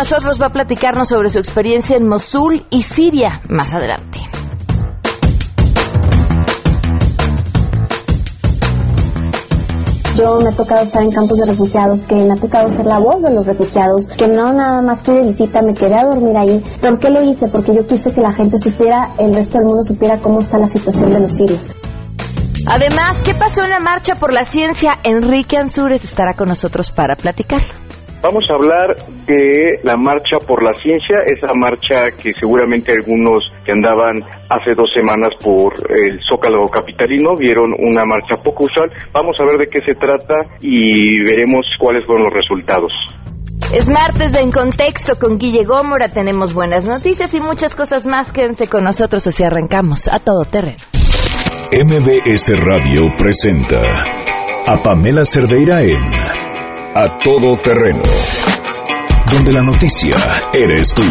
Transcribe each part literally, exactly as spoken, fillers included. nosotros, va a platicarnos sobre su experiencia en Mosul y Siria más adelante. Yo me ha tocado estar en campos de refugiados, que me ha tocado ser la voz de los refugiados, que no nada más fui de visita, me quedé a dormir ahí. ¿Por qué lo hice? Porque yo quise que la gente supiera, el resto del mundo supiera cómo está la situación de los sirios. Además, ¿qué pasó en la marcha por la ciencia? Enrique Ansures estará con nosotros para platicarlo. Vamos a hablar de la marcha por la ciencia, esa marcha que seguramente algunos que andaban hace dos semanas por el Zócalo capitalino vieron una marcha poco usual. Vamos a ver de qué se trata y veremos cuáles fueron los resultados. Es martes de En Contexto con Guille Gómora, tenemos buenas noticias y muchas cosas más. Quédense con nosotros, así arrancamos a todo terreno. M B S Radio presenta a Pamela Cerdeira en A Todo Terreno, donde la noticia eres tú.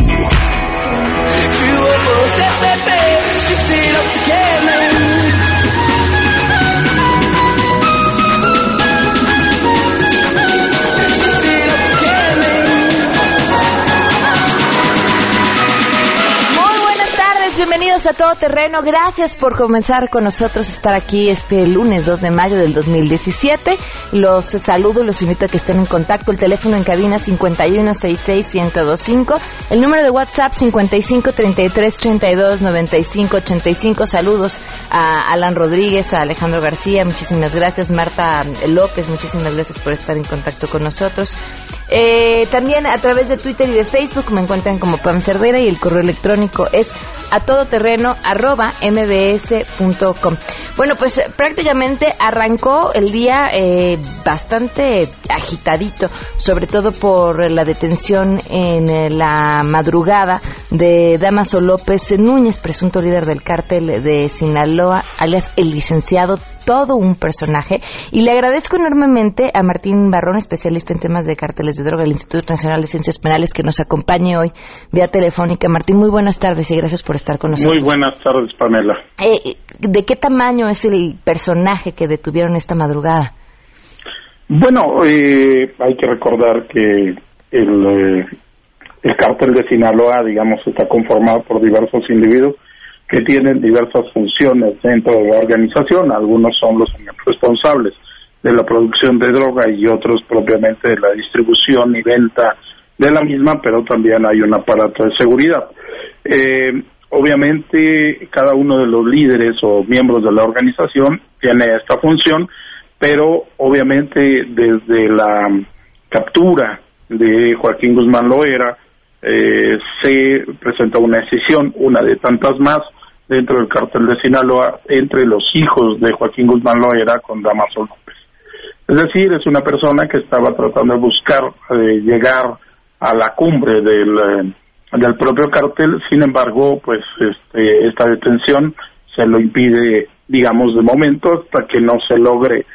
Bienvenidos a Todo Terreno, gracias por comenzar con nosotros, estar aquí este lunes dos de mayo del dos mil diecisiete. Los saludo, los invito a que estén en contacto. El teléfono en cabina cincuenta y uno sesenta y seis, diez veinticinco, el número de WhatsApp cincuenta y cinco, treinta y tres, treinta y dos, noventa y cinco, ochenta y cinco. Saludos a Alan Rodríguez, a Alejandro García, muchísimas gracias. Marta López, muchísimas gracias por estar en contacto con nosotros. Eh, también a través de Twitter y de Facebook me encuentran como Pam Cerdeira y el correo electrónico es a todoterreno arroba mbs.com. Bueno, pues prácticamente arrancó el día eh, bastante agitadito, sobre todo por la detención en la madrugada de Dámaso López Núñez, presunto líder del cártel de Sinaloa, alias el licenciado, todo un personaje. Y le agradezco enormemente a Martín Barrón, especialista en temas de cárteles de droga del Instituto Nacional de Ciencias Penales, que nos acompañe hoy vía telefónica. Martín, muy buenas tardes y gracias por estar con nosotros. Muy buenas tardes, Pamela. Eh, ¿De qué tamaño es el personaje que detuvieron esta madrugada? Bueno, eh, hay que recordar que el, eh, el cártel de Sinaloa, digamos, está conformado por diversos individuos que tienen diversas funciones dentro de la organización. Algunos son los responsables de la producción de droga y otros propiamente de la distribución y venta de la misma, pero también hay un aparato de seguridad. Eh, obviamente, cada uno de los líderes o miembros de la organización tiene esta función, pero obviamente desde la captura de Joaquín Guzmán Loera eh, se presenta una decisión, una de tantas más, dentro del cártel de Sinaloa, entre los hijos de Joaquín Guzmán Loera con Dámaso López. Es decir, es una persona que estaba tratando de buscar eh, llegar a la cumbre del, eh, del propio cártel. Sin embargo, pues este, esta detención se lo impide, digamos, de momento, hasta que no se logre,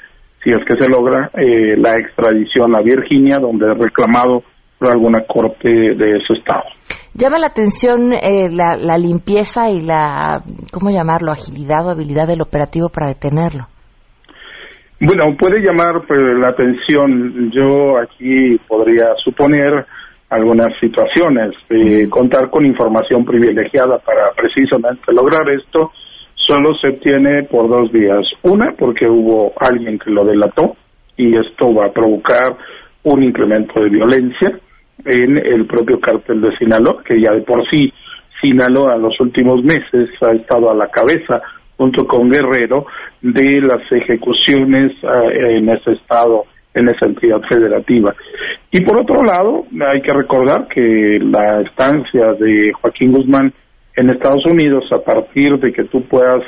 si es que se logra, eh, la extradición a Virginia, donde es reclamado por alguna corte de ese estado. Llama la atención eh, la, la limpieza y la, ¿cómo llamarlo?, agilidad o habilidad del operativo para detenerlo. Bueno, puede llamar pues, la atención. Yo aquí podría suponer algunas situaciones. Eh, contar con información privilegiada para precisamente lograr esto solo se obtiene por dos vías. Una, porque hubo alguien que lo delató y esto va a provocar un incremento de violencia en el propio cártel de Sinaloa, que ya de por sí Sinaloa en los últimos meses ha estado a la cabeza, junto con Guerrero, de las ejecuciones eh, en ese estado, en esa entidad federativa. Y por otro lado, hay que recordar que la estancia de Joaquín Guzmán en Estados Unidos, a partir de que tú puedas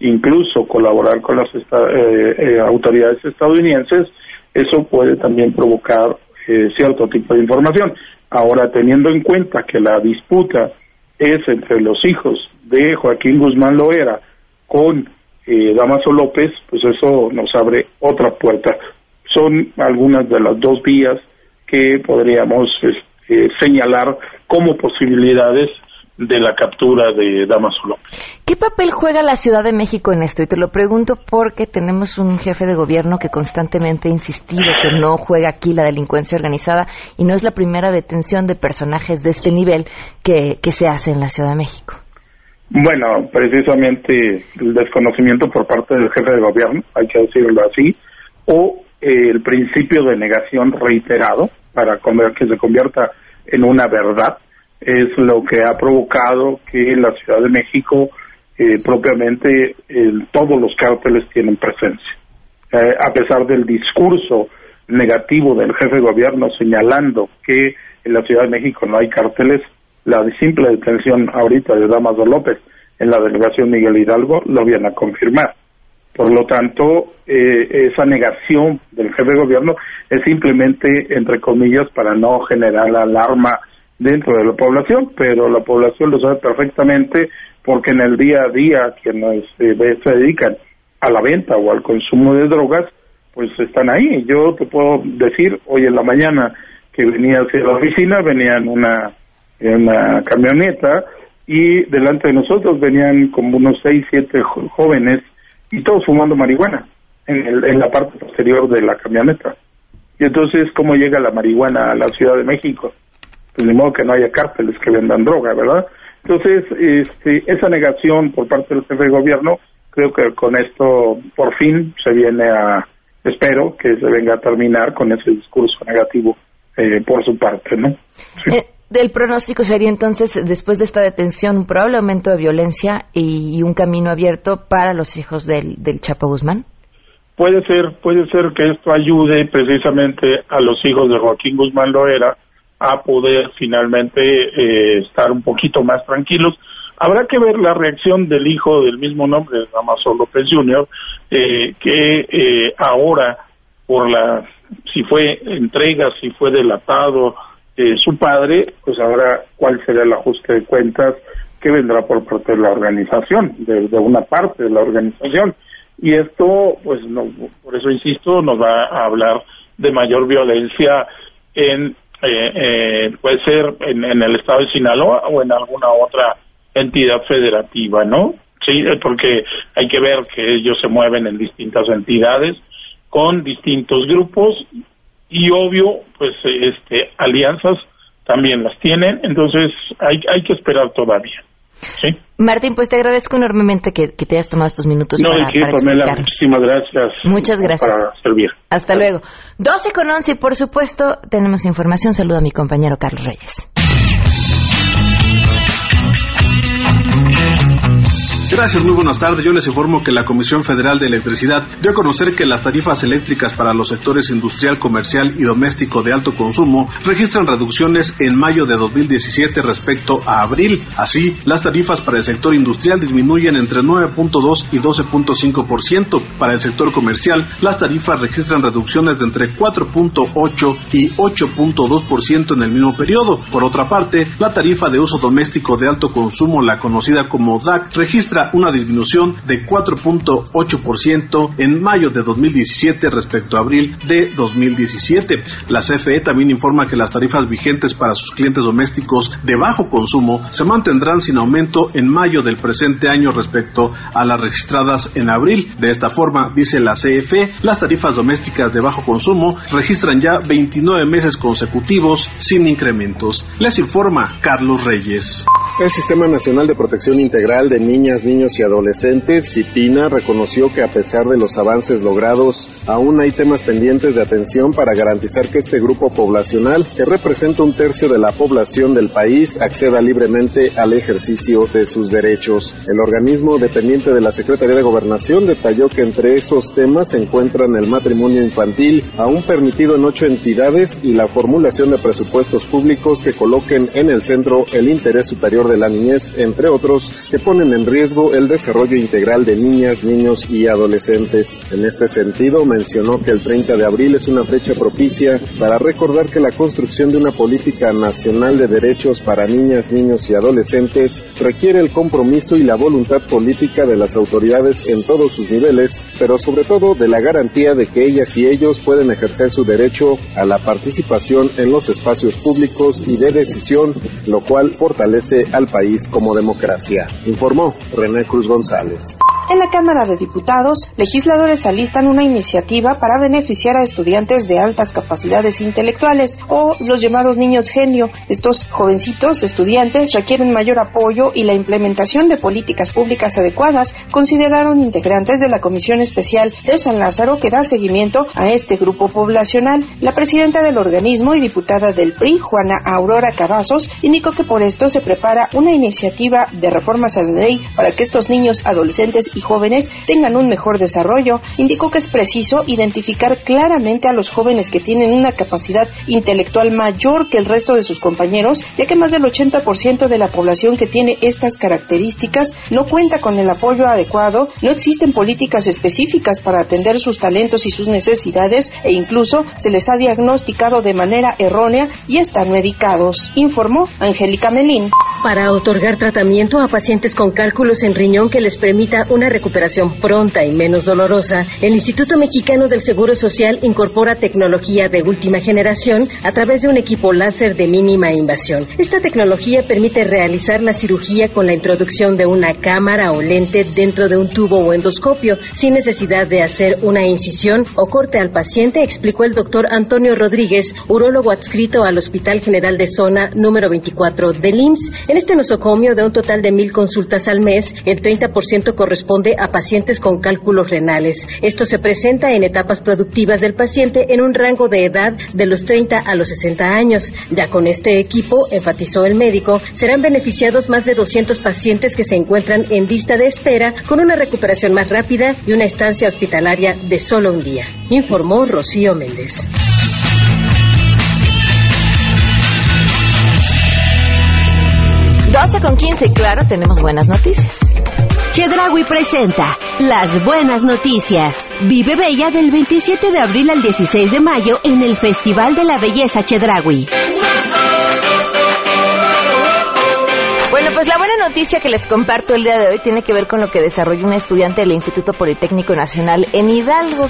incluso colaborar con las esta eh, eh, autoridades estadounidenses, eso puede también provocar eh, cierto tipo de información. Ahora, teniendo en cuenta que la disputa es entre los hijos de Joaquín Guzmán Loera con eh, Dámaso López, pues eso nos abre otra puerta. Son algunas de las dos vías que podríamos eh, señalar como posibilidades de la captura de Dámaso López. ¿Qué papel juega la Ciudad de México en esto? Y te lo pregunto porque tenemos un jefe de gobierno que constantemente ha insistido que no juega aquí la delincuencia organizada y no es la primera detención de personajes de este nivel que, que se hace en la Ciudad de México. Bueno, precisamente el desconocimiento por parte del jefe de gobierno, hay que decirlo así, o eh, el principio de negación reiterado para que se convierta en una verdad, es lo que ha provocado que la Ciudad de México eh, propiamente eh, todos los cárteles tienen presencia. Eh, a pesar del discurso negativo del jefe de gobierno señalando que en la Ciudad de México no hay cárteles, la simple detención ahorita de Dámaso López en la delegación Miguel Hidalgo lo viene a confirmar. Por lo tanto, eh, esa negación del jefe de gobierno es simplemente, entre comillas, para no generar alarma dentro de la población, pero la población lo sabe perfectamente porque en el día a día quienes eh, se dedican a la venta o al consumo de drogas, pues están ahí. Yo te puedo decir, hoy en la mañana que venía hacia la oficina, venía en una, en una camioneta y delante de nosotros venían como unos seis, siete jo- jóvenes y todos fumando marihuana en, el, en la parte posterior de la camioneta. Y entonces, ¿cómo llega la marihuana a la Ciudad de México? Pues de modo que no haya cárteles que vendan droga, ¿verdad? Entonces, este, esa negación por parte del jefe de gobierno, creo que con esto por fin se viene a, espero que se venga a terminar con ese discurso negativo eh, por su parte, ¿no? Sí. Eh, el pronóstico sería entonces, después de esta detención, un probable aumento de violencia y, y un camino abierto para los hijos del, del Chapo Guzmán. Puede ser, puede ser que esto ayude precisamente a los hijos de Joaquín Guzmán Loera a poder finalmente eh, estar un poquito más tranquilos. Habrá que ver la reacción del hijo del mismo nombre, Dámaso López junior, eh, que eh, ahora, por la si fue entrega, si fue delatado eh, su padre, pues habrá cuál será el ajuste de cuentas que vendrá por parte de la organización, de, de una parte de la organización. Y esto, pues no, por eso insisto, nos va a hablar de mayor violencia en Eh, eh, puede ser en, en el estado de Sinaloa o en alguna otra entidad federativa, ¿no? Sí, porque hay que ver que ellos se mueven en distintas entidades con distintos grupos y obvio, pues este alianzas también las tienen, entonces hay, hay que esperar todavía. ¿Sí? Martín, pues te agradezco enormemente que, que te hayas tomado estos minutos no, para, que, para Pamela, explicar. Muchísimas gracias. Muchas gracias. Para servir. Hasta gracias. Luego. doce con once y por supuesto tenemos información. Saludo a mi compañero Carlos Reyes. Gracias, muy buenas tardes. Yo les informo que la Comisión Federal de Electricidad dio a conocer que las tarifas eléctricas para los sectores industrial, comercial y doméstico de alto consumo registran reducciones en mayo de dos mil diecisiete respecto a abril. Así, las tarifas para el sector industrial disminuyen entre nueve punto dos y doce punto cinco por ciento. Para el sector comercial, las tarifas registran reducciones de entre cuatro punto ocho y ocho punto dos por ciento en el mismo periodo. Por otra parte, la tarifa de uso doméstico de alto consumo, la conocida como D A C, registra una disminución de cuatro punto ocho por ciento en mayo de dos mil diecisiete respecto a abril de dos mil diecisiete. La C F E también informa que las tarifas vigentes para sus clientes domésticos de bajo consumo se mantendrán sin aumento en mayo del presente año respecto a las registradas en abril. De esta forma, dice la C F E, las tarifas domésticas de bajo consumo registran ya veintinueve meses consecutivos sin incrementos. Les informa Carlos Reyes. El Sistema Nacional de Protección Integral de Niñas, Niños y Adolescentes, SIPINA, reconoció que a pesar de los avances logrados, aún hay temas pendientes de atención para garantizar que este grupo poblacional, que representa un tercio de la población del país, acceda libremente al ejercicio de sus derechos. El organismo dependiente de la Secretaría de Gobernación detalló que entre esos temas se encuentran el matrimonio infantil, aún permitido en ocho entidades, y la formulación de presupuestos públicos que coloquen en el centro el interés superior de la niñez, entre otros, que ponen en riesgo el desarrollo integral de niñas, niños y adolescentes. En este sentido, mencionó que el treinta de abril es una fecha propicia para recordar que la construcción de una política nacional de derechos para niñas, niños y adolescentes requiere el compromiso y la voluntad política de las autoridades en todos sus niveles, pero sobre todo de la garantía de que ellas y ellos pueden ejercer su derecho a la participación en los espacios públicos y de decisión, lo cual fortalece al país como democracia. Informó René René Cruz González. En la Cámara de Diputados, legisladores alistan una iniciativa para beneficiar a estudiantes de altas capacidades intelectuales o los llamados niños genio. Estos jovencitos estudiantes requieren mayor apoyo y la implementación de políticas públicas adecuadas, consideraron integrantes de la Comisión Especial de San Lázaro que da seguimiento a este grupo poblacional. La presidenta del organismo y diputada del P R I, Juana Aurora Cavazos, indicó que por esto se prepara una iniciativa de reformas a la ley para que estos niños, adolescentes y jóvenes tengan un mejor desarrollo. Indicó que es preciso identificar claramente a los jóvenes que tienen una capacidad intelectual mayor que el resto de sus compañeros, ya que más del ochenta por ciento de la población que tiene estas características no cuenta con el apoyo adecuado, no existen políticas específicas para atender sus talentos y sus necesidades e incluso se les ha diagnosticado de manera errónea y están medicados, informó Angélica Melín. Para otorgar tratamiento a pacientes con cálculos en riñón que les permita una recuperación pronta y menos dolorosa, el Instituto Mexicano del Seguro Social incorpora tecnología de última generación a través de un equipo láser de mínima invasión. Esta tecnología permite realizar la cirugía con la introducción de una cámara o lente dentro de un tubo o endoscopio, sin necesidad de hacer una incisión o corte al paciente, explicó el doctor Antonio Rodríguez, urólogo adscrito al Hospital General de Zona número veinticuatro del I M S S. En este nosocomio, de un total de mil consultas al mes, el treinta por ciento corresponde a pacientes con cálculos renales. Esto se presenta en etapas productivas del paciente en un rango de edad de los treinta a los sesenta años. Ya con este equipo, enfatizó el médico, serán beneficiados más de doscientos pacientes que se encuentran en lista de espera, con una recuperación más rápida y una estancia hospitalaria de solo un día, informó Rocío Méndez. doce con quince, claro, tenemos buenas noticias. Chedraui presenta Las Buenas Noticias. Vive Bella del veintisiete de abril al dieciséis de mayo en el Festival de la Belleza Chedraui. Bueno, pues la buena noticia que les comparto el día de hoy tiene que ver con lo que desarrolló un estudiante del Instituto Politécnico Nacional en Hidalgo.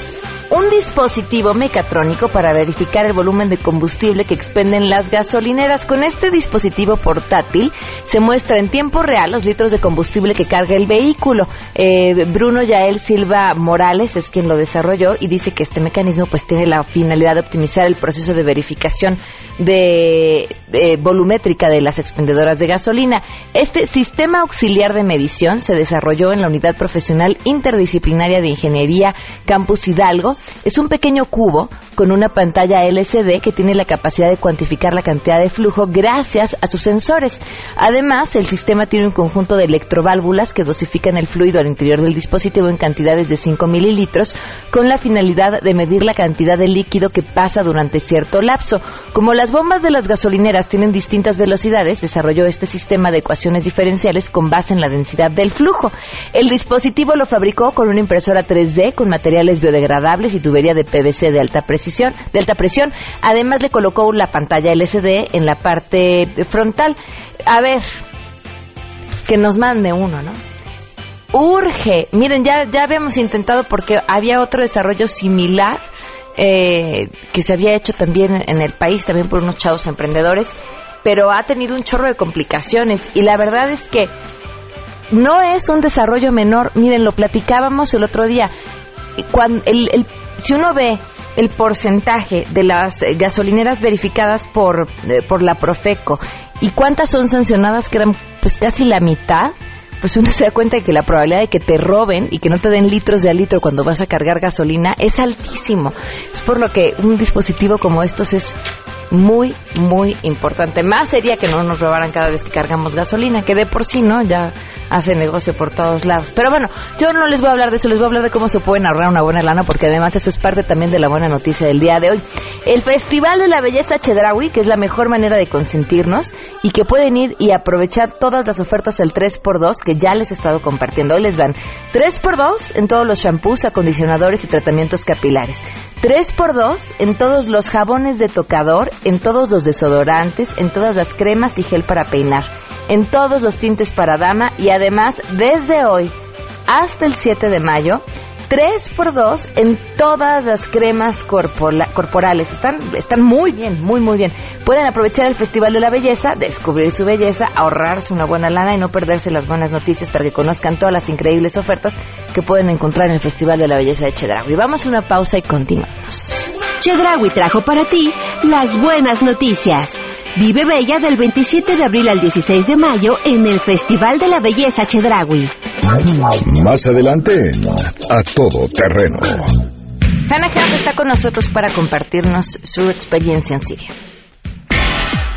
Un dispositivo mecatrónico para verificar el volumen de combustible que expenden las gasolineras. Con este dispositivo portátil se muestra en tiempo real los litros de combustible que carga el vehículo. Eh, Bruno Yael Silva Morales es quien lo desarrolló y dice que este mecanismo pues tiene la finalidad de optimizar el proceso de verificación de, de volumétrica de las expendedoras de gasolina. Este sistema auxiliar de medición se desarrolló en la Unidad Profesional Interdisciplinaria de Ingeniería Campus Hidalgo. Es un pequeño cubo con una pantalla L C D que tiene la capacidad de cuantificar la cantidad de flujo gracias a sus sensores. Además, el sistema tiene un conjunto de electroválvulas que dosifican el fluido al interior del dispositivo en cantidades de cinco mililitros con la finalidad de medir la cantidad de líquido que pasa durante cierto lapso. Como las bombas de las gasolineras tienen distintas velocidades, desarrolló este sistema de ecuaciones diferenciales con base en la densidad del flujo. El dispositivo lo fabricó con una impresora tres D con materiales biodegradables y tubería de P V C de alta presión. de alta presión. Además, le colocó la pantalla L C D en la parte frontal. A ver, que nos mande uno, ¿no? Urge. Miren, ya, ya habíamos intentado porque había otro desarrollo similar eh, que se había hecho también en el país, también por unos chavos emprendedores, pero ha tenido un chorro de complicaciones y la verdad es que no es un desarrollo menor. Miren, lo platicábamos el otro día. Cuando el, el, si uno ve el porcentaje de las gasolineras verificadas por, eh, por la Profeco y cuántas son sancionadas, que eran pues casi la mitad, pues uno se da cuenta de que la probabilidad de que te roben y que no te den litros de a litro cuando vas a cargar gasolina es altísimo. Es por lo que un dispositivo como estos es muy, muy importante. Más sería que no nos robaran cada vez que cargamos gasolina, que de por sí, ¿no? Ya hace negocio por todos lados. Pero bueno, yo no les voy a hablar de eso, les voy a hablar de cómo se pueden ahorrar una buena lana, porque además eso es parte también de la buena noticia del día de hoy. El Festival de la Belleza Chedraui, que es la mejor manera de consentirnos, y que pueden ir y aprovechar todas las ofertas del tres por dos que ya les he estado compartiendo. Hoy les dan tres por dos en todos los shampoos, acondicionadores y tratamientos capilares. tres por dos en todos los jabones de tocador, en todos los desodorantes, en todas las cremas y gel para peinar, en todos los tintes para dama y además desde hoy hasta el siete de mayo tres por dos en todas las cremas corpora, corporales. Están, están muy bien, muy, muy bien. Pueden aprovechar el Festival de la Belleza, descubrir su belleza, ahorrarse una buena lana y no perderse las buenas noticias para que conozcan todas las increíbles ofertas que pueden encontrar en el Festival de la Belleza de Chedraui. Vamos a una pausa y continuamos. Chedraui trajo para ti las buenas noticias. Vive Bella del veintisiete de abril al dieciséis de mayo en el Festival de la Belleza Chedraui. Más adelante, a todo terreno. Hanna Jaff está con nosotros para compartirnos su experiencia en Siria.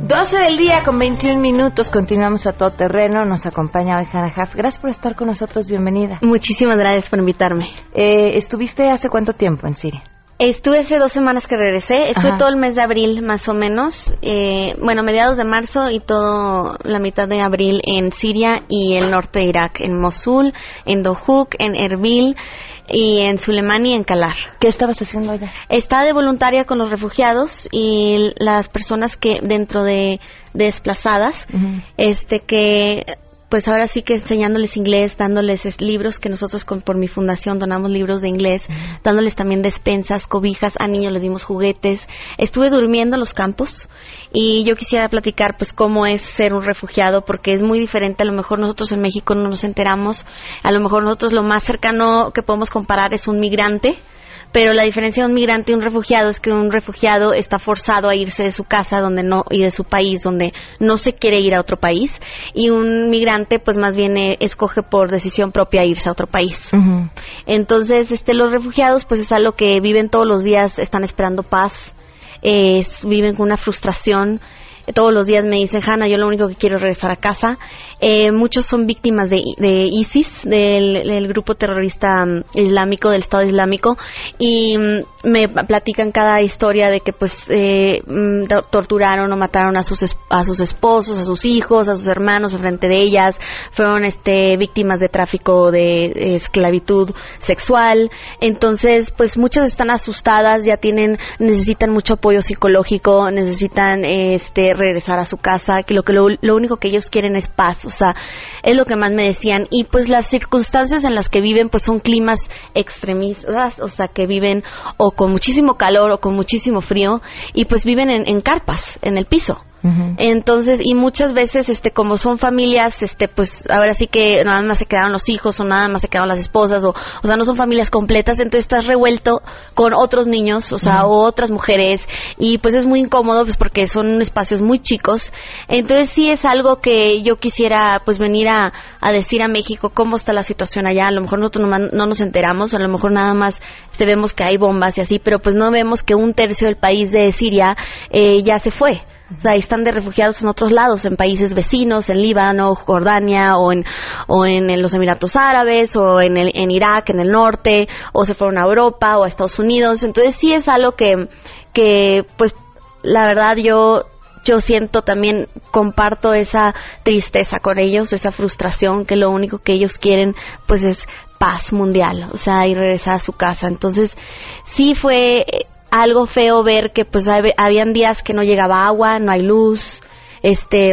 doce del día con veintiún minutos, continuamos a todo terreno, nos acompaña hoy Hanna Jaff. Gracias por estar con nosotros, bienvenida. Muchísimas gracias por invitarme. Eh, ¿Estuviste hace cuánto tiempo en Siria? Estuve hace dos semanas que regresé, estuve Ajá. todo el mes de abril más o menos, eh, bueno, mediados de marzo y toda la mitad de abril en Siria y el norte de Irak, en Mosul, en Dohuk, en Erbil y en Sulemán y en Calar. ¿Qué estabas haciendo allá? Estaba de voluntaria con los refugiados y las personas que dentro de, de desplazadas, uh-huh. este que pues ahora sí que enseñándoles inglés, dándoles es, libros que nosotros con, por mi fundación donamos libros de inglés, uh-huh. dándoles también despensas, cobijas, a niños les dimos juguetes. Estuve durmiendo en los campos y yo quisiera platicar pues cómo es ser un refugiado, porque es muy diferente. A lo mejor nosotros en México no nos enteramos, a lo mejor nosotros lo más cercano que podemos comparar es un migrante, pero la diferencia de un migrante y un refugiado es que un refugiado está forzado a irse de su casa donde no y de su país donde no se quiere ir a otro país, y un migrante pues más bien eh, escoge por decisión propia irse a otro país. Uh-huh. Entonces este los refugiados pues es algo que viven todos los días, están esperando paz, eh, viven con una frustración. Todos los días me dicen, Hanna, yo lo único que quiero es regresar a casa. Eh, muchos son víctimas de, de ISIS, del, del grupo terrorista islámico, del Estado Islámico, y me platican cada historia de que pues eh, torturaron o mataron a sus a sus esposos, a sus hijos, a sus hermanos enfrente de ellas, fueron este víctimas de tráfico, de esclavitud sexual. Entonces pues muchas están asustadas, ya tienen necesitan mucho apoyo psicológico, necesitan este regresar a su casa, que lo que lo, lo único que ellos quieren es paz, o sea, es lo que más me decían. Y pues las circunstancias en las que viven pues son climas extremistas, o sea, que viven o con muchísimo calor o con muchísimo frío, y pues viven en, en carpas, en el piso. Uh-huh. Entonces, y muchas veces este como son familias, este pues ahora sí que nada más se quedaron los hijos o nada más se quedaron las esposas, o o sea, no son familias completas, entonces estás revuelto con otros niños, o sea, uh-huh. o otras mujeres, y pues es muy incómodo pues porque son espacios muy chicos. Entonces sí es algo que yo quisiera pues venir a, a decir a México cómo está la situación allá. A lo mejor nosotros no, no nos enteramos, a lo mejor nada más este, vemos que hay bombas y así, pero pues no vemos que un tercio del país de Siria eh, ya se fue. O sea, están de refugiados en otros lados, en países vecinos, en Líbano, Jordania, o en o en, en los Emiratos Árabes, o en, el, en Irak, en el norte, o se fueron a Europa, o a Estados Unidos. Entonces sí es algo que, que pues, la verdad yo... yo siento también, comparto esa tristeza con ellos, esa frustración, que lo único que ellos quieren pues es paz mundial, o sea, y regresar a su casa. Entonces sí fue algo feo ver que pues hab- habían días que no llegaba agua, no hay luz, este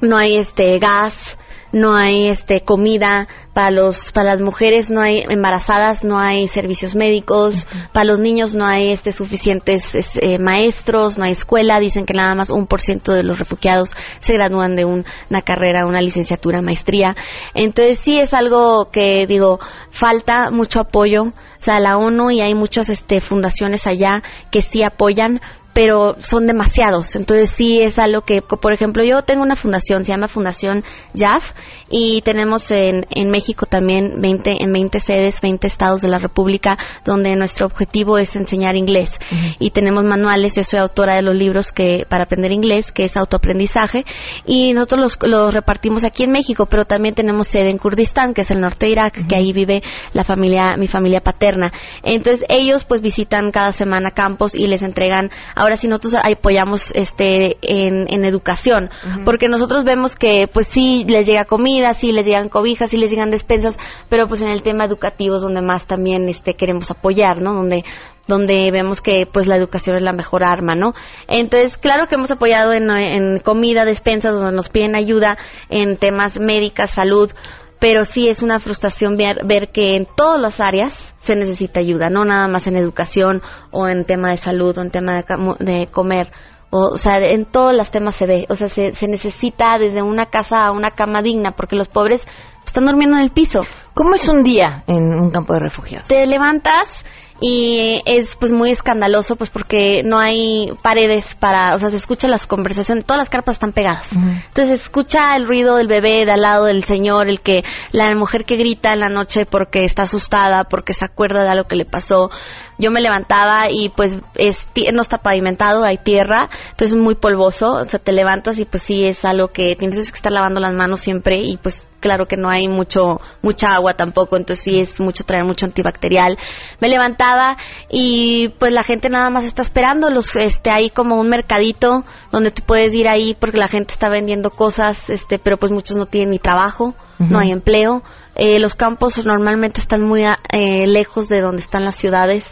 no hay este gas, no hay este comida para los para las mujeres, no hay embarazadas, no hay servicios médicos, uh-huh. para los niños no hay este suficientes es, eh, maestros, no hay escuela. Dicen que nada más un por ciento de los refugiados se gradúan de un, una carrera, una licenciatura, maestría. Entonces sí es algo que digo, falta mucho apoyo, o sea, la ONU, y hay muchas este fundaciones allá que sí apoyan, pero son demasiados. Entonces sí es algo que, por ejemplo, yo tengo una fundación, se llama Fundación Jaff, y tenemos en, en México también veinte, en veinte sedes, veinte estados de la República, donde nuestro objetivo es enseñar inglés. Uh-huh. Y tenemos manuales, yo soy autora de los libros que para aprender inglés, que es autoaprendizaje, y nosotros los, los repartimos aquí en México, pero también tenemos sede en Kurdistán, que es el norte de Irak, uh-huh. que ahí vive la familia, mi familia paterna. Entonces ellos pues visitan cada semana campos y les entregan. Ahora sí nosotros apoyamos este en, en educación, uh-huh. porque nosotros vemos que pues sí les llega comida, sí les llegan cobijas, sí les llegan despensas, pero pues en el tema educativo es donde más también este queremos apoyar, ¿no? Donde donde vemos que pues la educación es la mejor arma, ¿no? Entonces, claro que hemos apoyado en, en comida, despensas, donde nos piden ayuda en temas médicas, salud, pero sí es una frustración ver, ver que en todas las áreas se necesita ayuda, no nada más en educación o en tema de salud o en tema de, de comer. O, o sea, en todos los temas se ve. O sea, se, se necesita desde una casa a una cama digna, porque los pobres están durmiendo en el piso. ¿Cómo es un día en un campo de refugiados? Te levantas y es pues muy escandaloso, pues porque no hay paredes para, o sea, se escuchan las conversaciones, todas las carpas están pegadas. Uh-huh. Entonces se escucha el ruido del bebé de al lado del señor, el que la mujer que grita en la noche porque está asustada, porque se acuerda de algo que le pasó. Yo me levantaba y pues es, no está pavimentado, hay tierra, entonces es muy polvoso, o sea, te levantas y pues sí es algo que tienes que estar lavando las manos siempre, y pues claro que no hay mucho mucha agua tampoco, entonces sí es mucho traer mucho antibacterial. Me levantaba y pues la gente nada más está esperando, los este hay como un mercadito donde tú puedes ir ahí porque la gente está vendiendo cosas, este pero pues muchos no tienen ni trabajo, uh-huh. no hay empleo. Eh, los campos normalmente están muy eh, lejos de donde están las ciudades,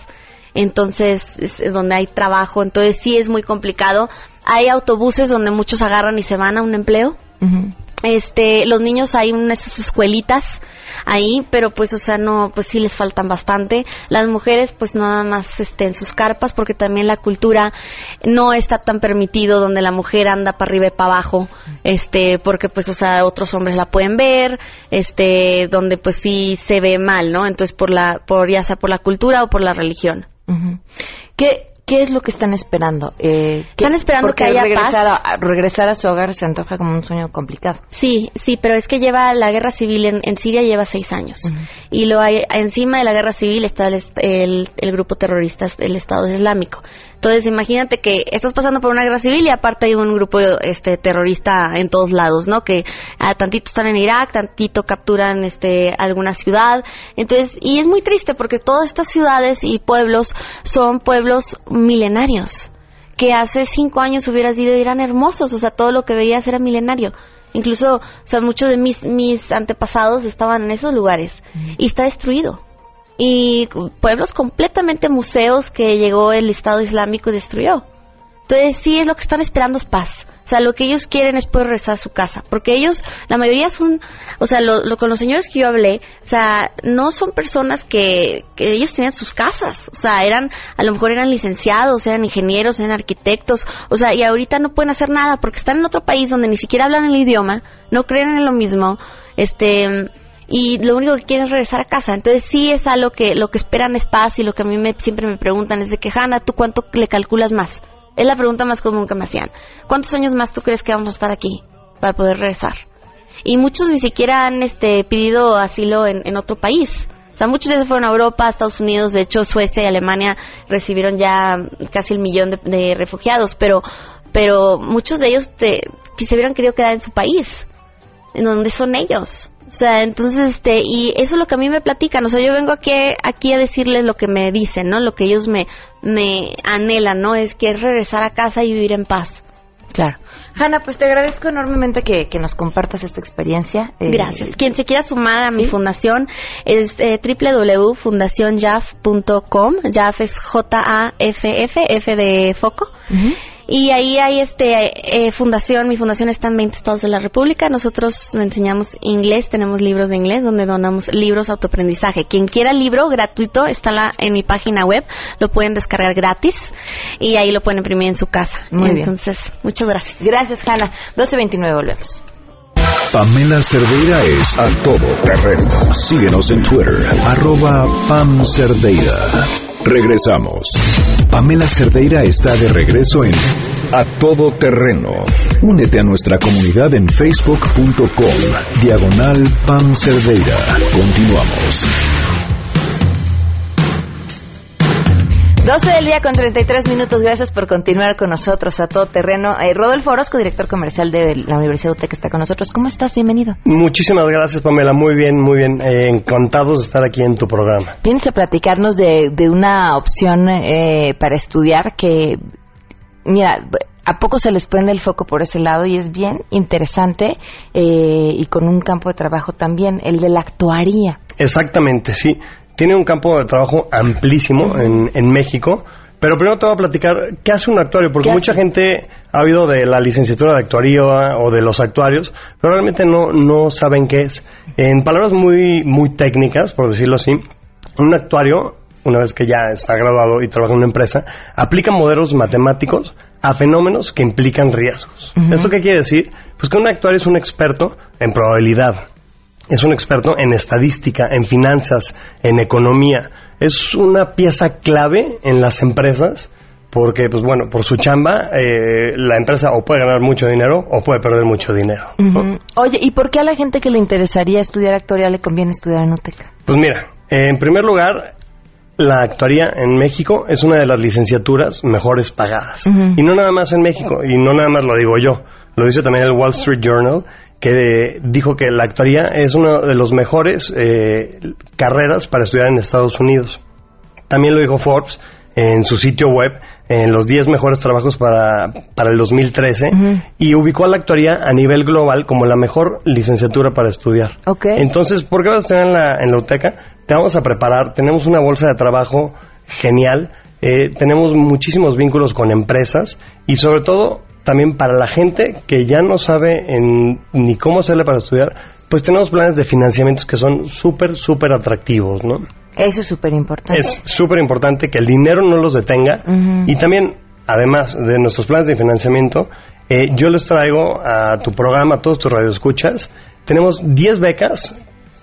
entonces es donde hay trabajo, entonces sí es muy complicado. Hay autobuses donde muchos agarran y se van a un empleo, uh-huh. este los niños hay unas escuelitas ahí, pero pues o sea no, pues sí les faltan bastante. Las mujeres pues nada más este en sus carpas, porque también la cultura no está tan permitido donde la mujer anda para arriba y para abajo, este porque pues o sea otros hombres la pueden ver, este donde pues sí se ve mal, ¿no? Entonces por la por ya sea por la cultura o por la religión. Uh-huh. ¿Qué ¿Qué es lo que están esperando? Eh, que, están esperando que haya regresar paz. A, regresar a su hogar se antoja como un sueño complicado. Sí, sí, pero es que lleva la guerra civil en, en Siria lleva seis años. Uh-huh. Y lo hay, encima de la guerra civil está el, el, el grupo terrorista, el Estado Islámico. Entonces, imagínate que estás pasando por una guerra civil y aparte hay un grupo este terrorista en todos lados, ¿no? Que ah, tantito están en Irak, tantito capturan este alguna ciudad. Entonces, y es muy triste porque todas estas ciudades y pueblos son pueblos milenarios, que hace cinco años hubieras ido y eran hermosos, o sea, todo lo que veías era milenario. Incluso, o sea, muchos de mis, mis antepasados estaban en esos lugares y está destruido. Y pueblos completamente museos que llegó el Estado Islámico y destruyó. Entonces sí es lo que están esperando, es paz. O sea, lo que ellos quieren es poder regresar a su casa. Porque ellos, la mayoría son, o sea, lo, lo, con los señores que yo hablé, o sea, no son personas que, que ellos tenían sus casas. O sea, eran, a lo mejor eran licenciados, eran ingenieros, eran arquitectos. O sea, y ahorita no pueden hacer nada porque están en otro país donde ni siquiera hablan el idioma, no creen en lo mismo, este... y lo único que quieren es regresar a casa. Entonces sí es algo que lo que esperan es paz, y lo que a mí me, siempre me preguntan es de que, Hanna, ¿tú cuánto le calculas más? Es la pregunta más común que me hacían. ¿Cuántos años más tú crees que vamos a estar aquí para poder regresar? Y muchos ni siquiera han este pedido asilo en, en otro país. O sea, muchos ya se fueron a Europa, a Estados Unidos, de hecho Suecia y Alemania recibieron ya casi el millón de, de refugiados, pero, pero muchos de ellos te, que se hubieran querido quedar en su país, en donde son ellos. O sea, entonces, este, y eso es lo que a mí me platican. O sea, yo vengo aquí, aquí a decirles lo que me dicen, ¿no? Lo que ellos me, me anhelan, ¿no? Es que es regresar a casa y vivir en paz. Claro. Hanna, pues te agradezco enormemente que, que nos compartas esta experiencia. Eh, Gracias. Quien se quiera sumar a ¿sí? mi fundación es eh, doble u doble u doble u punto fundación jaff punto com. Jaff es J A F F, F de foco. Uh-huh. Y ahí hay este eh, fundación, mi fundación está en veinte estados de la República. Nosotros enseñamos inglés, tenemos libros de inglés donde donamos libros autoaprendizaje. Quien quiera libro gratuito está la, en mi página web, lo pueden descargar gratis y ahí lo pueden imprimir en su casa. Muy Entonces, bien. Muchas gracias. Gracias, Hanna. doce veintinueve, volvemos. Pamela Cerdeira es a todo terreno. Síguenos en Twitter, arroba Pam Cerdeira. Regresamos. Pamela Cerdeira está de regreso en A Todo Terreno. Únete a nuestra comunidad en facebook punto com diagonal Pam Cerdeira. Continuamos. doce del día con treinta y tres minutos, gracias por continuar con nosotros a todo terreno. Eh, Rodolfo Orozco, director comercial de la Universidad Utec, está con nosotros. ¿Cómo estás? Bienvenido. Muchísimas gracias, Pamela. Muy bien, muy bien. Eh, encantados de estar aquí en tu programa. Vienes a platicarnos de, de una opción eh, para estudiar que, mira, a poco se les prende el foco por ese lado y es bien interesante eh, y con un campo de trabajo también, el de la actuaría. Exactamente, sí. Tiene un campo de trabajo amplísimo en, en México, pero primero te voy a platicar qué hace un actuario, porque mucha gente ha oído de la licenciatura de actuaría o de los actuarios, pero realmente no, no saben qué es. En palabras muy, muy técnicas, por decirlo así, un actuario, una vez que ya está graduado y trabaja en una empresa, aplica modelos matemáticos a fenómenos que implican riesgos. Uh-huh. ¿Esto qué quiere decir? Pues que un actuario es un experto en probabilidad. Es un experto en estadística, en finanzas, en economía. Es una pieza clave en las empresas porque, pues bueno, por su chamba, eh, la empresa o puede ganar mucho dinero o puede perder mucho dinero, ¿no? Uh-huh. Oye, ¿y por qué a la gente que le interesaría estudiar actuaría le conviene estudiar en UTEC? Pues mira, eh, en primer lugar, la actuaría en México es una de las licenciaturas mejores pagadas. Uh-huh. Y no nada más en México, y no nada más lo digo yo, lo dice también el Wall Street Journal, que dijo que la actuaría es una de las mejores eh, carreras para estudiar en Estados Unidos. También lo dijo Forbes en su sitio web, en los diez mejores trabajos para, para el dos mil trece, uh-huh. y ubicó a la actuaría a nivel global como la mejor licenciatura para estudiar. Okay. Entonces, ¿por qué vas a estudiar en la, en la UTEC? Te vamos a preparar, tenemos una bolsa de trabajo genial, eh, tenemos muchísimos vínculos con empresas y sobre todo también para la gente que ya no sabe en, ni cómo hacerle para estudiar, pues tenemos planes de financiamientos que son súper, súper atractivos, ¿no? Eso es súper importante. Es súper importante que el dinero no los detenga. Uh-huh. Y también, además de nuestros planes de financiamiento, eh, yo les traigo a tu programa, a todos tus radioescuchas, tenemos diez becas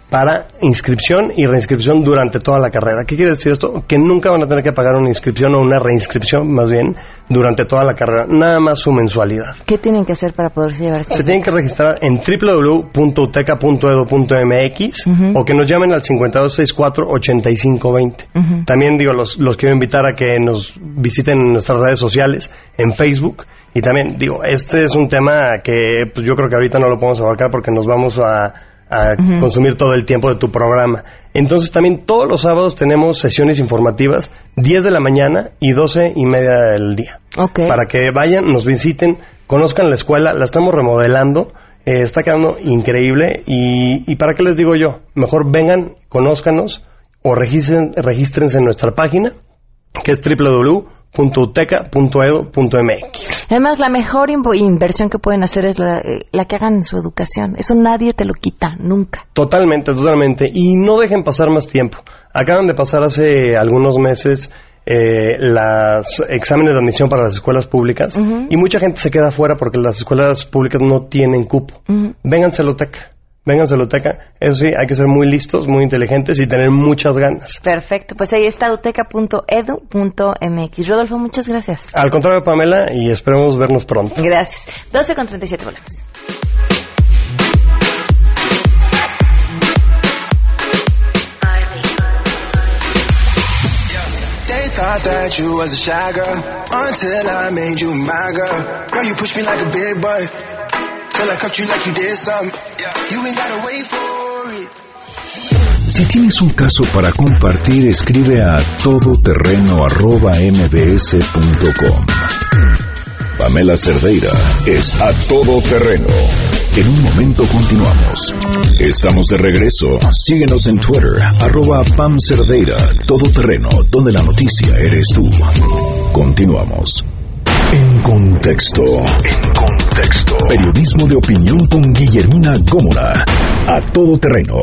para inscripción y reinscripción durante toda la carrera. ¿Qué quiere decir esto? Que nunca van a tener que pagar una inscripción o una reinscripción, más bien, durante toda la carrera, nada más su mensualidad. ¿Qué tienen que hacer para poderse llevar? Se tienen que registrar en doble u doble u doble u punto uteca punto edu punto mx uh-huh. o que nos llamen al cinco dos seis cuatro, ocho cinco dos cero. Uh-huh. También, digo, los, los quiero invitar a que nos visiten en nuestras redes sociales, en Facebook. Y también, digo, este es un tema que pues, yo creo que ahorita no lo podemos abarcar porque nos vamos a a uh-huh. consumir todo el tiempo de tu programa. Entonces también todos los sábados tenemos sesiones informativas, diez de la mañana y doce y media del día. Okay. Para que vayan, nos visiten, conozcan la escuela, la estamos remodelando, eh, está quedando increíble y, y ¿para qué les digo yo? Mejor vengan, conózcanos o registren, regístrense en nuestra página que es doble u doble u doble u punto uteca punto edu punto mx. Además, la mejor in- inversión que pueden hacer es la, la que hagan en su educación. Eso nadie te lo quita, nunca. Totalmente, totalmente. Y no dejen pasar más tiempo. Acaban de pasar hace algunos meses eh, los exámenes de admisión para las escuelas públicas uh-huh. y mucha gente se queda fuera porque las escuelas públicas no tienen cupo. Uh-huh. Vénganse a la UTEC. Vénganse a la UTEC. Eso sí, hay que ser muy listos, muy inteligentes y tener muchas ganas. Perfecto. Pues ahí está uteca punto edu punto mx. Rodolfo, muchas gracias. Al contrario, Pamela, y esperemos vernos pronto. Gracias. doce con treinta y siete, volvemos. Thought that you was a shy girl until I made you my girl. Girl, you pushed me like a big boy. Till I cut you like you did something. Si tienes un caso para compartir, escribe a todoterreno arroba m b s punto com. Pamela Cerdeira es A Todo Terreno. En un momento continuamos. Estamos de regreso. Síguenos en Twitter, arroba Pam Cerdeira, Todo Terreno, donde la noticia eres tú. Continuamos. En contexto. En contexto. Periodismo de opinión con Guillermina Gómora. A todo terreno.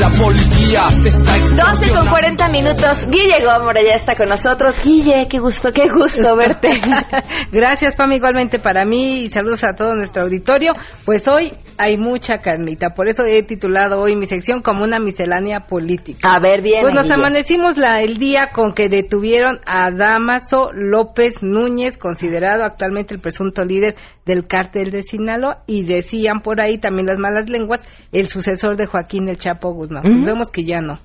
La policía se está. doce con cuarenta minutos. Guille Gómora ya está con nosotros. Guille, qué gusto, qué gusto, gusto. verte. Gracias, Pam, igualmente para mí, y saludos a todo nuestro auditorio. Pues hoy hay mucha carnita, por eso he titulado hoy mi sección como una miscelánea política. A ver, bien. Pues nos Guille. amanecimos la, el día con que detuvieron a Dámaso López Núñez, considerado actualmente el presunto líder del Cártel de Sinaloa, y decían por ahí también las malas lenguas, el sucesor de Joaquín el Chapo Guzmán. Uh-huh. Pues vemos que ya no.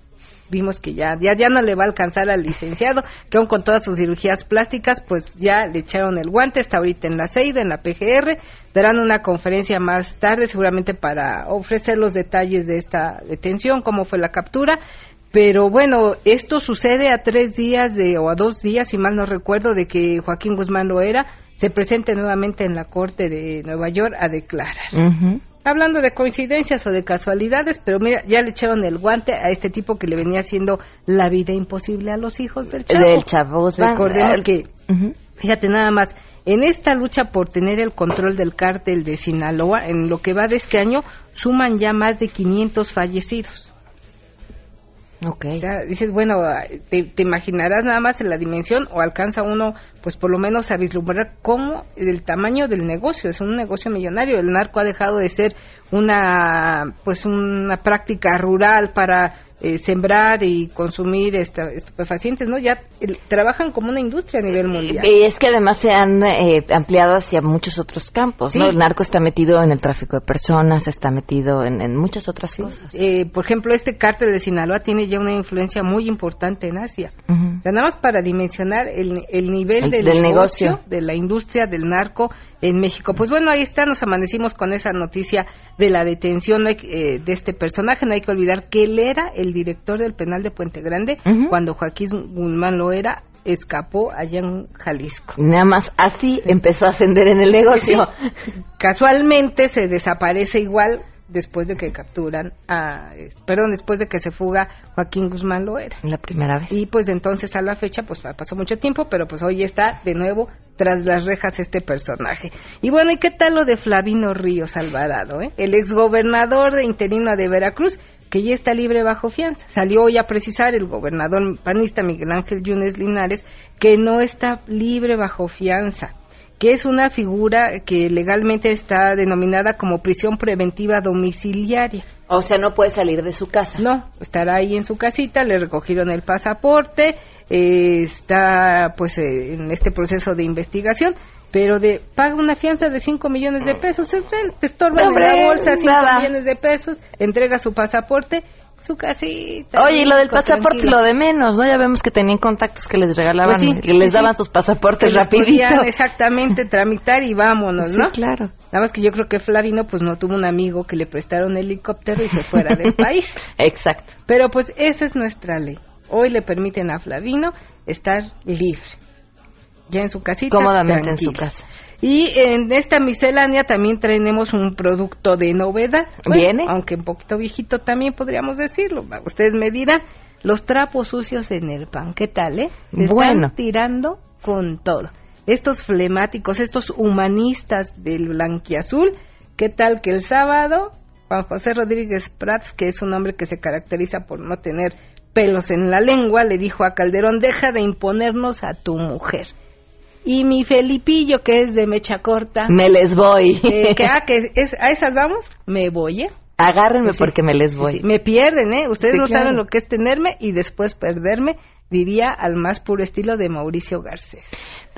Vimos que ya, ya ya no le va a alcanzar al licenciado, que aun con todas sus cirugías plásticas, pues ya le echaron el guante, está ahorita en la C E I D, en la P G R, darán una conferencia más tarde seguramente para ofrecer los detalles de esta detención, cómo fue la captura, pero bueno, esto sucede a tres días de o a dos días, si mal no recuerdo, de que Joaquín Guzmán Loera se presente nuevamente en la Corte de Nueva York a declarar. Uh-huh. Hablando de coincidencias o de casualidades, pero mira, ya le echaron el guante a este tipo que le venía haciendo la vida imposible a los hijos del Chapo. Del Chapo Guzmán. Recordemos que, uh-huh. fíjate nada más, en esta lucha por tener el control del Cártel de Sinaloa, en lo que va de este año, suman ya más de quinientos fallecidos. Okay. O sea, dices, bueno, te, te imaginarás nada más en la dimensión, o alcanza uno, pues por lo menos a vislumbrar cómo el tamaño del negocio, es un negocio millonario. El narco ha dejado de ser una, pues una práctica rural para eh, sembrar y consumir esta, estupefacientes, ¿no? Ya eh, trabajan como una industria a nivel mundial. Y es que además se han eh, ampliado hacia muchos otros campos, sí. ¿no? El narco está metido en el tráfico de personas, está metido en, en muchas otras sí. cosas. Eh, por ejemplo, este Cártel de Sinaloa tiene ya una influencia muy importante en Asia. Uh-huh. O sea, nada más para dimensionar el, el nivel el, del, del negocio, negocio, de la industria del narco en México. Pues bueno, ahí está, nos amanecimos con esa noticia de la detención no hay, eh, de este personaje. No hay que olvidar que él era el director del penal de Puente Grande uh-huh. cuando Joaquín Guzmán Loera escapó allá en Jalisco. Nada más así sí. empezó a ascender en el negocio. Sí. Casualmente se desaparece igual después de que capturan a, perdón, después de que se fuga Joaquín Guzmán Loera. La primera vez. Y pues de entonces a la fecha, pues pasó mucho tiempo, pero pues hoy está de nuevo tras las rejas este personaje. Y bueno, ¿y qué tal lo de Flavino Ríos Alvarado, eh? El exgobernador de interino de Veracruz, que ya está libre bajo fianza. Salió hoy a precisar el gobernador panista Miguel Ángel Yunes Linares que no está libre bajo fianza, que es una figura que legalmente está denominada como prisión preventiva domiciliaria. O sea, no puede salir de su casa. No, estará ahí en su casita, le recogieron el pasaporte, eh, está pues eh, en este proceso de investigación, pero de paga una fianza de cinco millones de pesos, te estorban en la bolsa cinco millones de pesos, entrega su pasaporte, su casita. Oye, y lo del pasaporte tranquilo. Lo de menos, ¿no? Ya vemos que tenían contactos que les regalaban, pues sí, que les sí, daban sí. sus pasaportes que rapidito. Podían exactamente tramitar y vámonos, sí, ¿no? claro. Nada más que yo creo que Flavino pues no tuvo un amigo que le prestara un helicóptero y se fuera del país. Exacto. Pero pues esa es nuestra ley. Hoy le permiten a Flavino estar libre. Ya en su casita. Cómodamente tranquilo. En su casa. Y en esta miscelánea también traemos un producto de novedad. Bueno, ¿viene? Aunque un poquito viejito también podríamos decirlo. Ustedes me dirán, los trapos sucios en el pan. ¿Qué tal, eh? Se bueno. están tirando con todo. Estos flemáticos, estos humanistas del blanquiazul, ¿qué tal que el sábado Juan José Rodríguez Prats, que es un hombre que se caracteriza por no tener pelos en la lengua, le dijo a Calderón, deja de imponernos a tu mujer? Y mi Felipillo, que es de mecha corta. Me les voy. Eh, que, ah, que es, ¿a esas vamos? Me voy, ¿eh? Agárrenme pues, porque sí, me les voy. Sí, me pierden, ¿eh? Ustedes sí, no claro. saben lo que es tenerme y después perderme, diría al más puro estilo de Mauricio Garcés.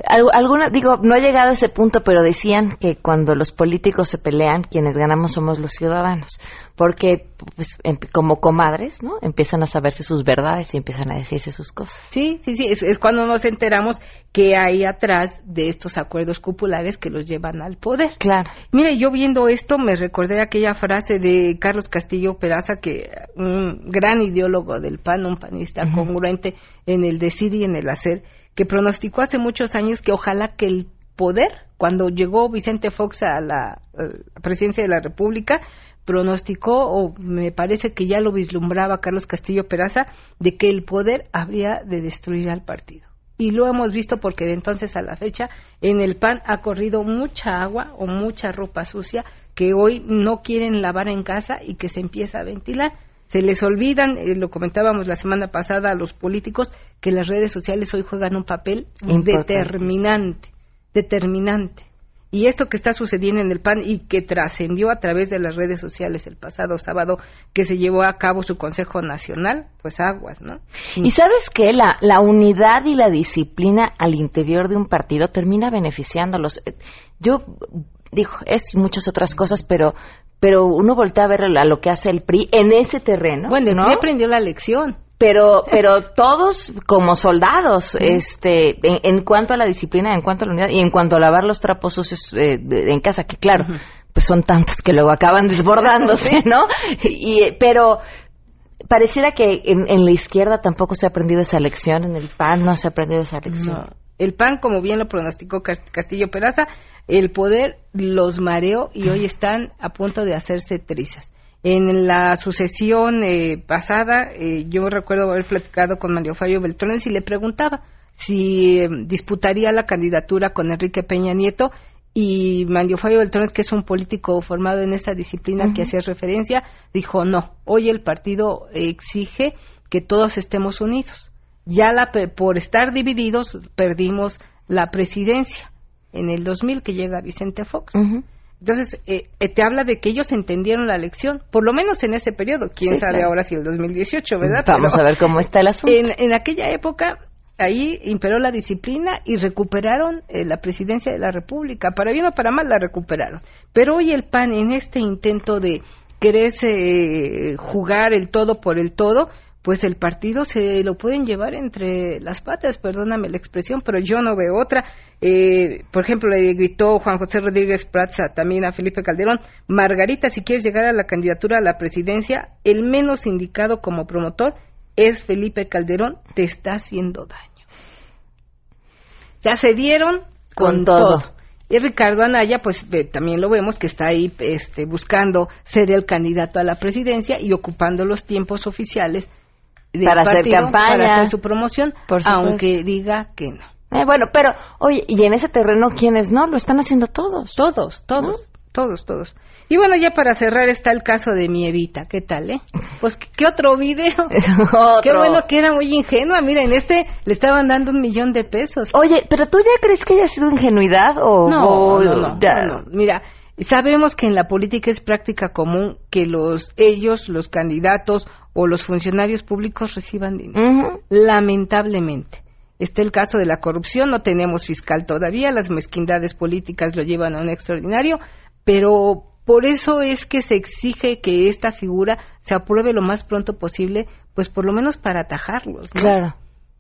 Alguna, digo, no he llegado a ese punto, pero decían que cuando los políticos se pelean, quienes ganamos somos los ciudadanos, porque pues, en, como comadres, ¿no? Empiezan a saberse sus verdades y empiezan a decirse sus cosas. Sí, sí, sí, es, es cuando nos enteramos que hay atrás de estos acuerdos cupulares que los llevan al poder. Claro. Mire, yo viendo esto me recordé aquella frase de Carlos Castillo Peraza, que un gran ideólogo del P A N, un panista uh-huh. congruente en el decir y en el hacer, que pronosticó hace muchos años que ojalá que el poder, cuando llegó Vicente Fox a la, a la presidencia de la República, pronosticó, o me parece que ya lo vislumbraba Carlos Castillo Peraza, de que el poder habría de destruir al partido. Y lo hemos visto porque de entonces a la fecha en el P A N ha corrido mucha agua o mucha ropa sucia que hoy no quieren lavar en casa y que se empieza a ventilar. Se les olvidan, eh, lo comentábamos la semana pasada a los políticos, que las redes sociales hoy juegan un papel importante. determinante, determinante. Y esto que está sucediendo en el P A N y que trascendió a través de las redes sociales el pasado sábado, que se llevó a cabo su Consejo Nacional, pues aguas, ¿no? Y ¿sabes qué? La, la unidad y la disciplina al interior de un partido termina beneficiándolos. Yo digo, es muchas otras cosas, pero pero uno voltea a ver a lo que hace el P R I en ese terreno. Bueno, el P R I aprendió la lección. Pero pero todos como soldados, sí. este en, en cuanto a la disciplina, en cuanto a la unidad y en cuanto a lavar los trapos sucios eh, de, en casa, que claro, uh-huh. pues son tantas que luego acaban desbordándose, ¿no? Y pero pareciera que en, en la izquierda tampoco se ha aprendido esa lección, en el P A N no se ha aprendido esa lección. No. El P A N, como bien lo pronosticó Castillo Peraza, el poder los mareó y hoy están a punto de hacerse trizas. En la sucesión eh, pasada, eh, yo recuerdo haber platicado con Mario Fabio Beltrones y le preguntaba si eh, disputaría la candidatura con Enrique Peña Nieto, y Mario Fabio Beltrones, que es un político formado en esa disciplina uh-huh. que hacía referencia, dijo no, hoy el partido exige que todos estemos unidos. Ya la, por estar divididos perdimos la presidencia en el dos mil que llega Vicente Fox. Uh-huh. Entonces, eh, te habla de que ellos entendieron la lección, por lo menos en ese periodo. Quién sí, sabe claro. ahora si el dos mil dieciocho, ¿verdad? Vamos Pero a ver cómo está el asunto. En, en aquella época, ahí imperó la disciplina y recuperaron eh, la presidencia de la República. Para bien o para mal, la recuperaron. Pero hoy el P A N, en este intento de quererse eh, jugar el todo por el todo, pues el partido se lo pueden llevar entre las patas, perdóname la expresión, pero yo no veo otra. Eh, por ejemplo, le gritó Juan José Rodríguez Plaza también a Felipe Calderón, Margarita, si quieres llegar a la candidatura a la presidencia, el menos indicado como promotor es Felipe Calderón, te está haciendo daño. Ya se dieron con, con todo. todo. Y Ricardo Anaya, pues eh, también lo vemos que está ahí este, buscando ser el candidato a la presidencia y ocupando los tiempos oficiales para partido, hacer campaña, para hacer su promoción, aunque diga que no. Eh, bueno, pero, oye, y en ese terreno, ¿quiénes no? Lo están haciendo todos. Todos, todos, ¿no? todos, todos. Y bueno, ya para cerrar está el caso de mi Evita, ¿qué tal, eh? Pues, ¿qué, qué otro video? otro. Qué bueno que era muy ingenua, mira, en este le estaban dando un millón de pesos. Oye, ¿pero tú ya crees que haya sido ingenuidad o...? No, o, no, no, ya... no, no, mira... Sabemos que en la política es práctica común que los ellos, los candidatos o los funcionarios públicos reciban dinero. Uh-huh. Lamentablemente. Está el caso de la corrupción, no tenemos fiscal todavía, las mezquindades políticas lo llevan a un extraordinario, pero por eso es que se exige que esta figura se apruebe lo más pronto posible, pues por lo menos para atajarlos, ¿no? Claro.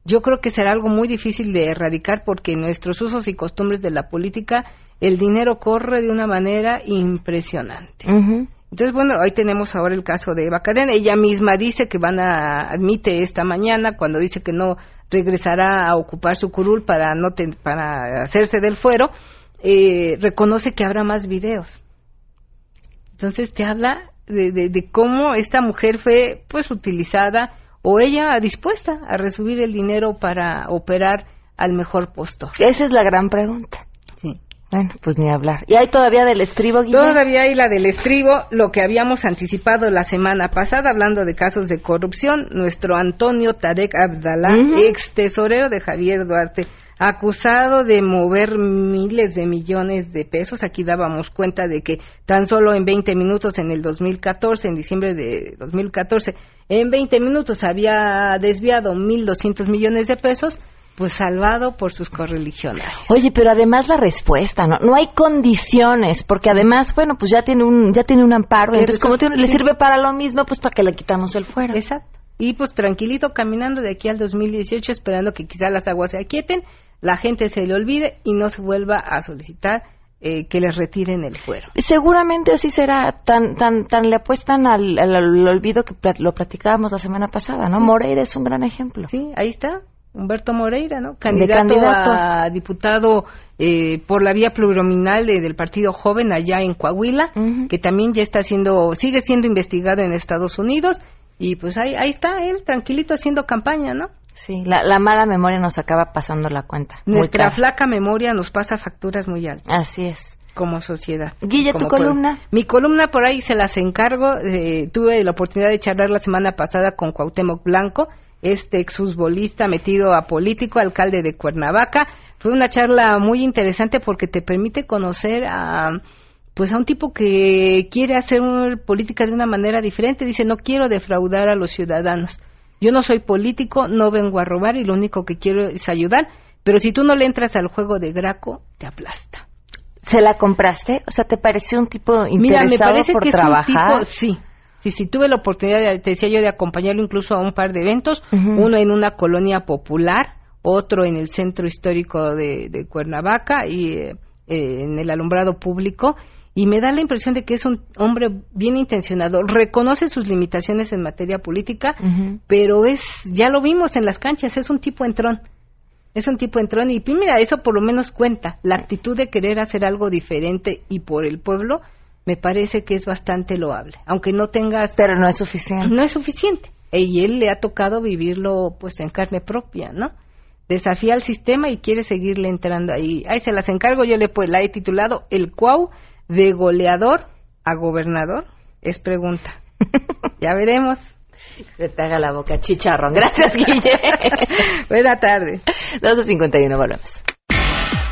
Yo creo que será algo muy difícil de erradicar porque en nuestros usos y costumbres de la política el dinero corre de una manera impresionante. Uh-huh. Entonces, bueno, hoy tenemos ahora el caso de Eva Cadena. Ella misma dice que van a, admite esta mañana cuando dice que no regresará a ocupar su curul para, no ten, para hacerse del fuero, eh, reconoce que habrá más videos. Entonces te habla de, de, de cómo esta mujer fue pues utilizada o ella dispuesta a recibir el dinero para operar al mejor postor. Esa es la gran pregunta. Sí. Bueno, pues ni hablar. ¿Y hay todavía del estribo, Guillermo? Todavía hay la del estribo, lo que habíamos anticipado la semana pasada, hablando de casos de corrupción. Nuestro Antonio Tarek Abdalá, uh-huh. ex tesorero de Javier Duarte, acusado de mover miles de millones de pesos. Aquí dábamos cuenta de que tan solo en veinte minutos en el dos mil catorce, en diciembre de dos mil catorce, en veinte minutos había desviado mil doscientos millones de pesos, pues salvado por sus correligionarios. Oye, pero además la respuesta, ¿no? No hay condiciones, porque además, bueno, pues ya tiene un ya tiene un amparo, pero entonces como tiene, sí. le sirve para lo mismo, pues para que le quitamos el fuero. Exacto. Y pues tranquilito caminando de aquí al dos mil dieciocho, esperando que quizá las aguas se aquieten, la gente se le olvide y no se vuelva a solicitar eh, que les retiren el fuero. Seguramente así será, tan tan tan le apuestan al, al, al olvido que pl- lo platicábamos la semana pasada, ¿no? Sí. Moreira es un gran ejemplo. Sí, ahí está, Humberto Moreira, ¿no? Candidato, candidato. a diputado eh, por la vía plurinominal de, del Partido Joven allá en Coahuila, uh-huh. que también ya está siendo, sigue siendo investigado en Estados Unidos, y pues ahí, ahí está él, tranquilito, haciendo campaña, ¿no? Sí, la, la mala memoria nos acaba pasando la cuenta. Nuestra flaca memoria nos pasa facturas muy altas. Así es. como sociedad. Guille, como ¿tu pueblo. columna? Mi columna por ahí se las encargo. Eh, tuve la oportunidad de charlar la semana pasada con Cuauhtémoc Blanco, este exfutbolista metido a político, alcalde de Cuernavaca. Fue una charla muy interesante porque te permite conocer a... pues a un tipo que quiere hacer una política de una manera diferente. Dice, no quiero defraudar a los ciudadanos. Yo no soy político, no vengo a robar y lo único que quiero es ayudar. Pero si tú no le entras al juego de Graco, te aplasta. ¿Se la compraste? O sea, ¿te pareció un tipo interesado por trabajar? Mira, me parece que trabajar? es un tipo, sí. Sí, sí, tuve la oportunidad, de, te decía yo, de acompañarlo incluso a un par de eventos. Uh-huh. Uno en una colonia popular, otro en el centro histórico de, de Cuernavaca y eh, en el alumbrado público. Y me da la impresión de que es un hombre bien intencionado, reconoce sus limitaciones en materia política, uh-huh. pero es, ya lo vimos en las canchas, es un tipo entrón, es un tipo entrón, y mira, eso por lo menos cuenta, la actitud de querer hacer algo diferente y por el pueblo, me parece que es bastante loable, aunque no tengas... Pero no es suficiente. No es suficiente, y él le ha tocado vivirlo pues en carne propia, ¿no? Desafía al sistema y quiere seguirle entrando ahí. Ahí se las encargo, yo le pues, la he titulado El Cuau, de goleador a gobernador, es pregunta. Ya veremos. Se te haga la boca chicharrón. Gracias, Guille. Buenas tardes. doce cincuenta y uno, volvemos.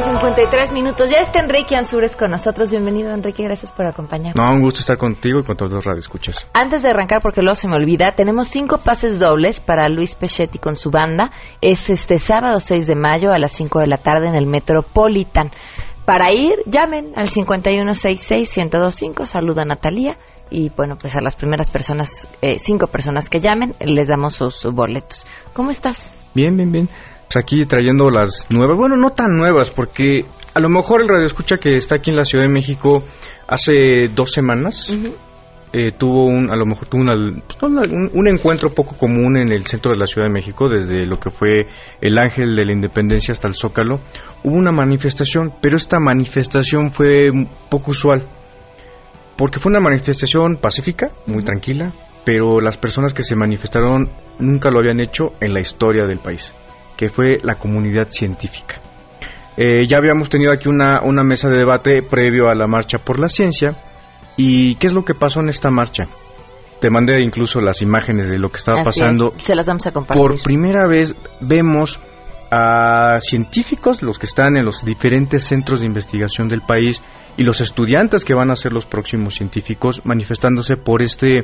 cincuenta y tres minutos. Ya está Enrique Ansures con nosotros. Bienvenido, Enrique. Gracias por acompañarnos. No, un gusto estar contigo y con todos los radioescuchas. Antes de arrancar, porque luego se me olvida, tenemos cinco pases dobles para Luis Peschetti con su banda. Es este sábado seis de mayo a las cinco de la tarde en el Metropolitan. Para ir, llamen al cinco uno seis seis uno cero dos cinco. Saluda a Natalia. Y bueno, pues a las primeras personas, eh, cinco personas que llamen, les damos sus, sus boletos. ¿Cómo estás? Bien, bien, bien. Pues aquí trayendo las nuevas, bueno, no tan nuevas, porque a lo mejor el radioescucha que está aquí en la Ciudad de México hace dos semanas uh-huh. eh, tuvo un, a lo mejor tuvo una, pues, no, un, un encuentro poco común en el centro de la Ciudad de México, desde lo que fue el Ángel de la Independencia hasta el Zócalo, hubo una manifestación, pero esta manifestación fue poco usual, porque fue una manifestación pacífica, muy uh-huh. tranquila, pero las personas que se manifestaron nunca lo habían hecho en la historia del país, que fue la comunidad científica. Eh, ya habíamos tenido aquí una, una mesa de debate previo a la marcha por la ciencia. ¿Y qué es lo que pasó en esta marcha? Te mandé incluso las imágenes de lo que estaba Así pasando. Es. Se las vamos a compartir. Por primera vez vemos a científicos, los que están en los diferentes centros de investigación del país, y los estudiantes que van a ser los próximos científicos, manifestándose por este...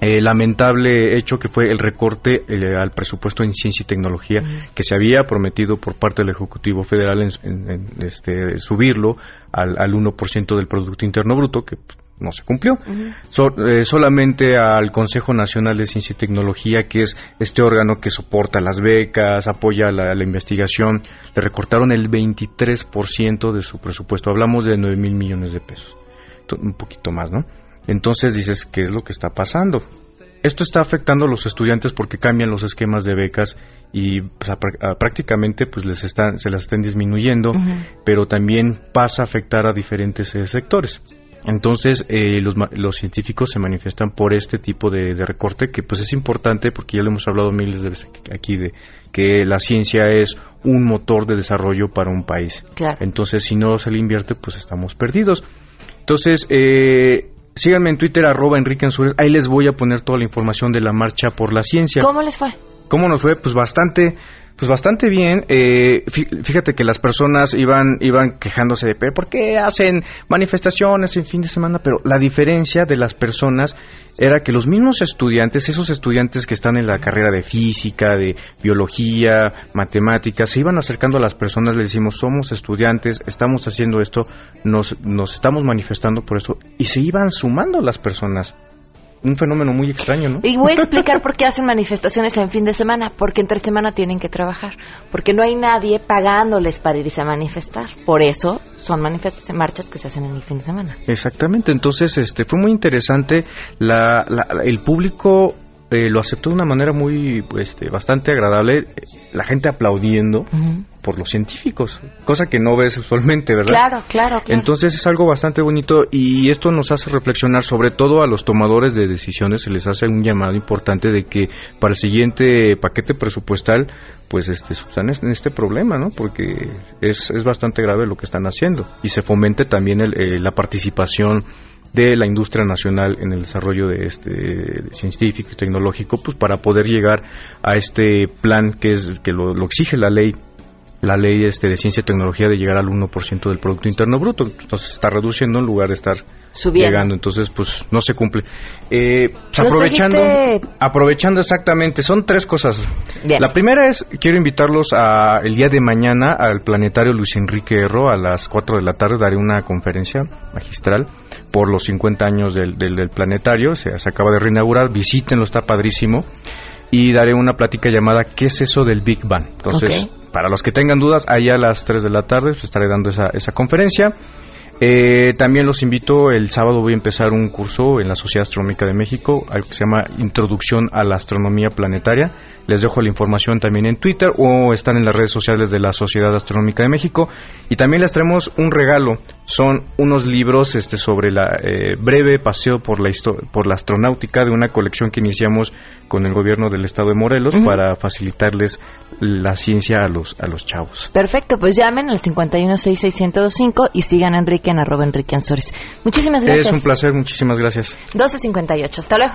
Eh, lamentable hecho que fue el recorte eh, al presupuesto en ciencia y tecnología uh-huh. que se había prometido por parte del Ejecutivo Federal en, en, en este, subirlo al, al uno por ciento del Producto Interno Bruto, que pues, no se cumplió. Uh-huh. So, eh, solamente al Consejo Nacional de Ciencia y Tecnología, que es este órgano que soporta las becas, apoya la, la investigación, le recortaron el veintitrés por ciento de su presupuesto. Hablamos de nueve mil millones de pesos, un poquito más, ¿no? Entonces dices, ¿qué es lo que está pasando? Esto está afectando a los estudiantes porque cambian los esquemas de becas y pues, a, a, prácticamente pues les están, se las están disminuyendo, uh-huh. pero también pasa a afectar a diferentes eh, sectores. Entonces eh, los, los científicos se manifiestan por este tipo de, de recorte que pues es importante porque ya lo hemos hablado miles de veces aquí de que la ciencia es un motor de desarrollo para un país. Claro. Entonces si no se le invierte pues estamos perdidos. Entonces... Eh, síganme en Twitter, arroba Enrique Ansures. Ahí les voy a poner toda la información de la marcha por la ciencia. ¿Cómo les fue? ¿Cómo nos fue? Pues bastante, pues bastante bien. Eh, fíjate que las personas iban, iban quejándose de por qué hacen manifestaciones en fin de semana, pero la diferencia de las personas era que los mismos estudiantes, esos estudiantes que están en la carrera de física, de biología, matemáticas, se iban acercando a las personas, les decimos, somos estudiantes, estamos haciendo esto, nos, nos estamos manifestando por esto, y se iban sumando las personas. Un fenómeno muy extraño, ¿no? Y voy a explicar por qué hacen manifestaciones en fin de semana, porque entre semana tienen que trabajar, porque no hay nadie pagándoles para irse a manifestar. Por eso son marchas que se hacen en el fin de semana. Exactamente, entonces este fue muy interesante, la, la, el público eh, lo aceptó de una manera muy este, bastante agradable, la gente aplaudiendo uh-huh. por los científicos, cosa que no ves usualmente, ¿verdad? Claro, claro, claro. Entonces es algo bastante bonito y esto nos hace reflexionar, sobre todo a los tomadores de decisiones, se les hace un llamado importante de que para el siguiente paquete presupuestal, pues este, subsanen este problema, ¿no? Porque es, es bastante grave lo que están haciendo y se fomente también el, eh, la participación de la industria nacional en el desarrollo de este de científico y tecnológico, pues para poder llegar a este plan que es que lo, lo exige la ley. La ley este de ciencia y tecnología de llegar al uno por ciento del Producto Interno Bruto, entonces está reduciendo en lugar de estar subiendo. Llegando, entonces pues no se cumple. Eh, pues, aprovechando, dijiste... aprovechando exactamente, son tres cosas. Bien. La primera es, quiero invitarlos a el día de mañana al Planetario Luis Enrique Erro, a las cuatro de la tarde daré una conferencia magistral por los cincuenta años del, del, del Planetario, se, se acaba de reinaugurar, visítenlo, está padrísimo, y daré una plática llamada ¿qué es eso del Big Bang? Entonces... Okay. Para los que tengan dudas, allá a las tres de la tarde pues, estaré dando esa, esa conferencia. Eh, también los invito, el sábado voy a empezar un curso en la Sociedad Astronómica de México, algo que se llama Introducción a la Astronomía Planetaria. Les dejo la información también en Twitter o están en las redes sociales de la Sociedad Astronómica de México. Y también les traemos un regalo, son unos libros este, sobre la eh, breve paseo por la, histo- por la astronáutica de una colección que iniciamos con el gobierno del estado de Morelos uh-huh. para facilitarles la ciencia a los, a los chavos. Perfecto, pues llamen al cinco uno seis seis cero cero dos cinco y sigan a Enrique en arroba Enrique Ansures. Muchísimas gracias. Es un placer, muchísimas gracias. doce cincuenta y ocho, hasta luego.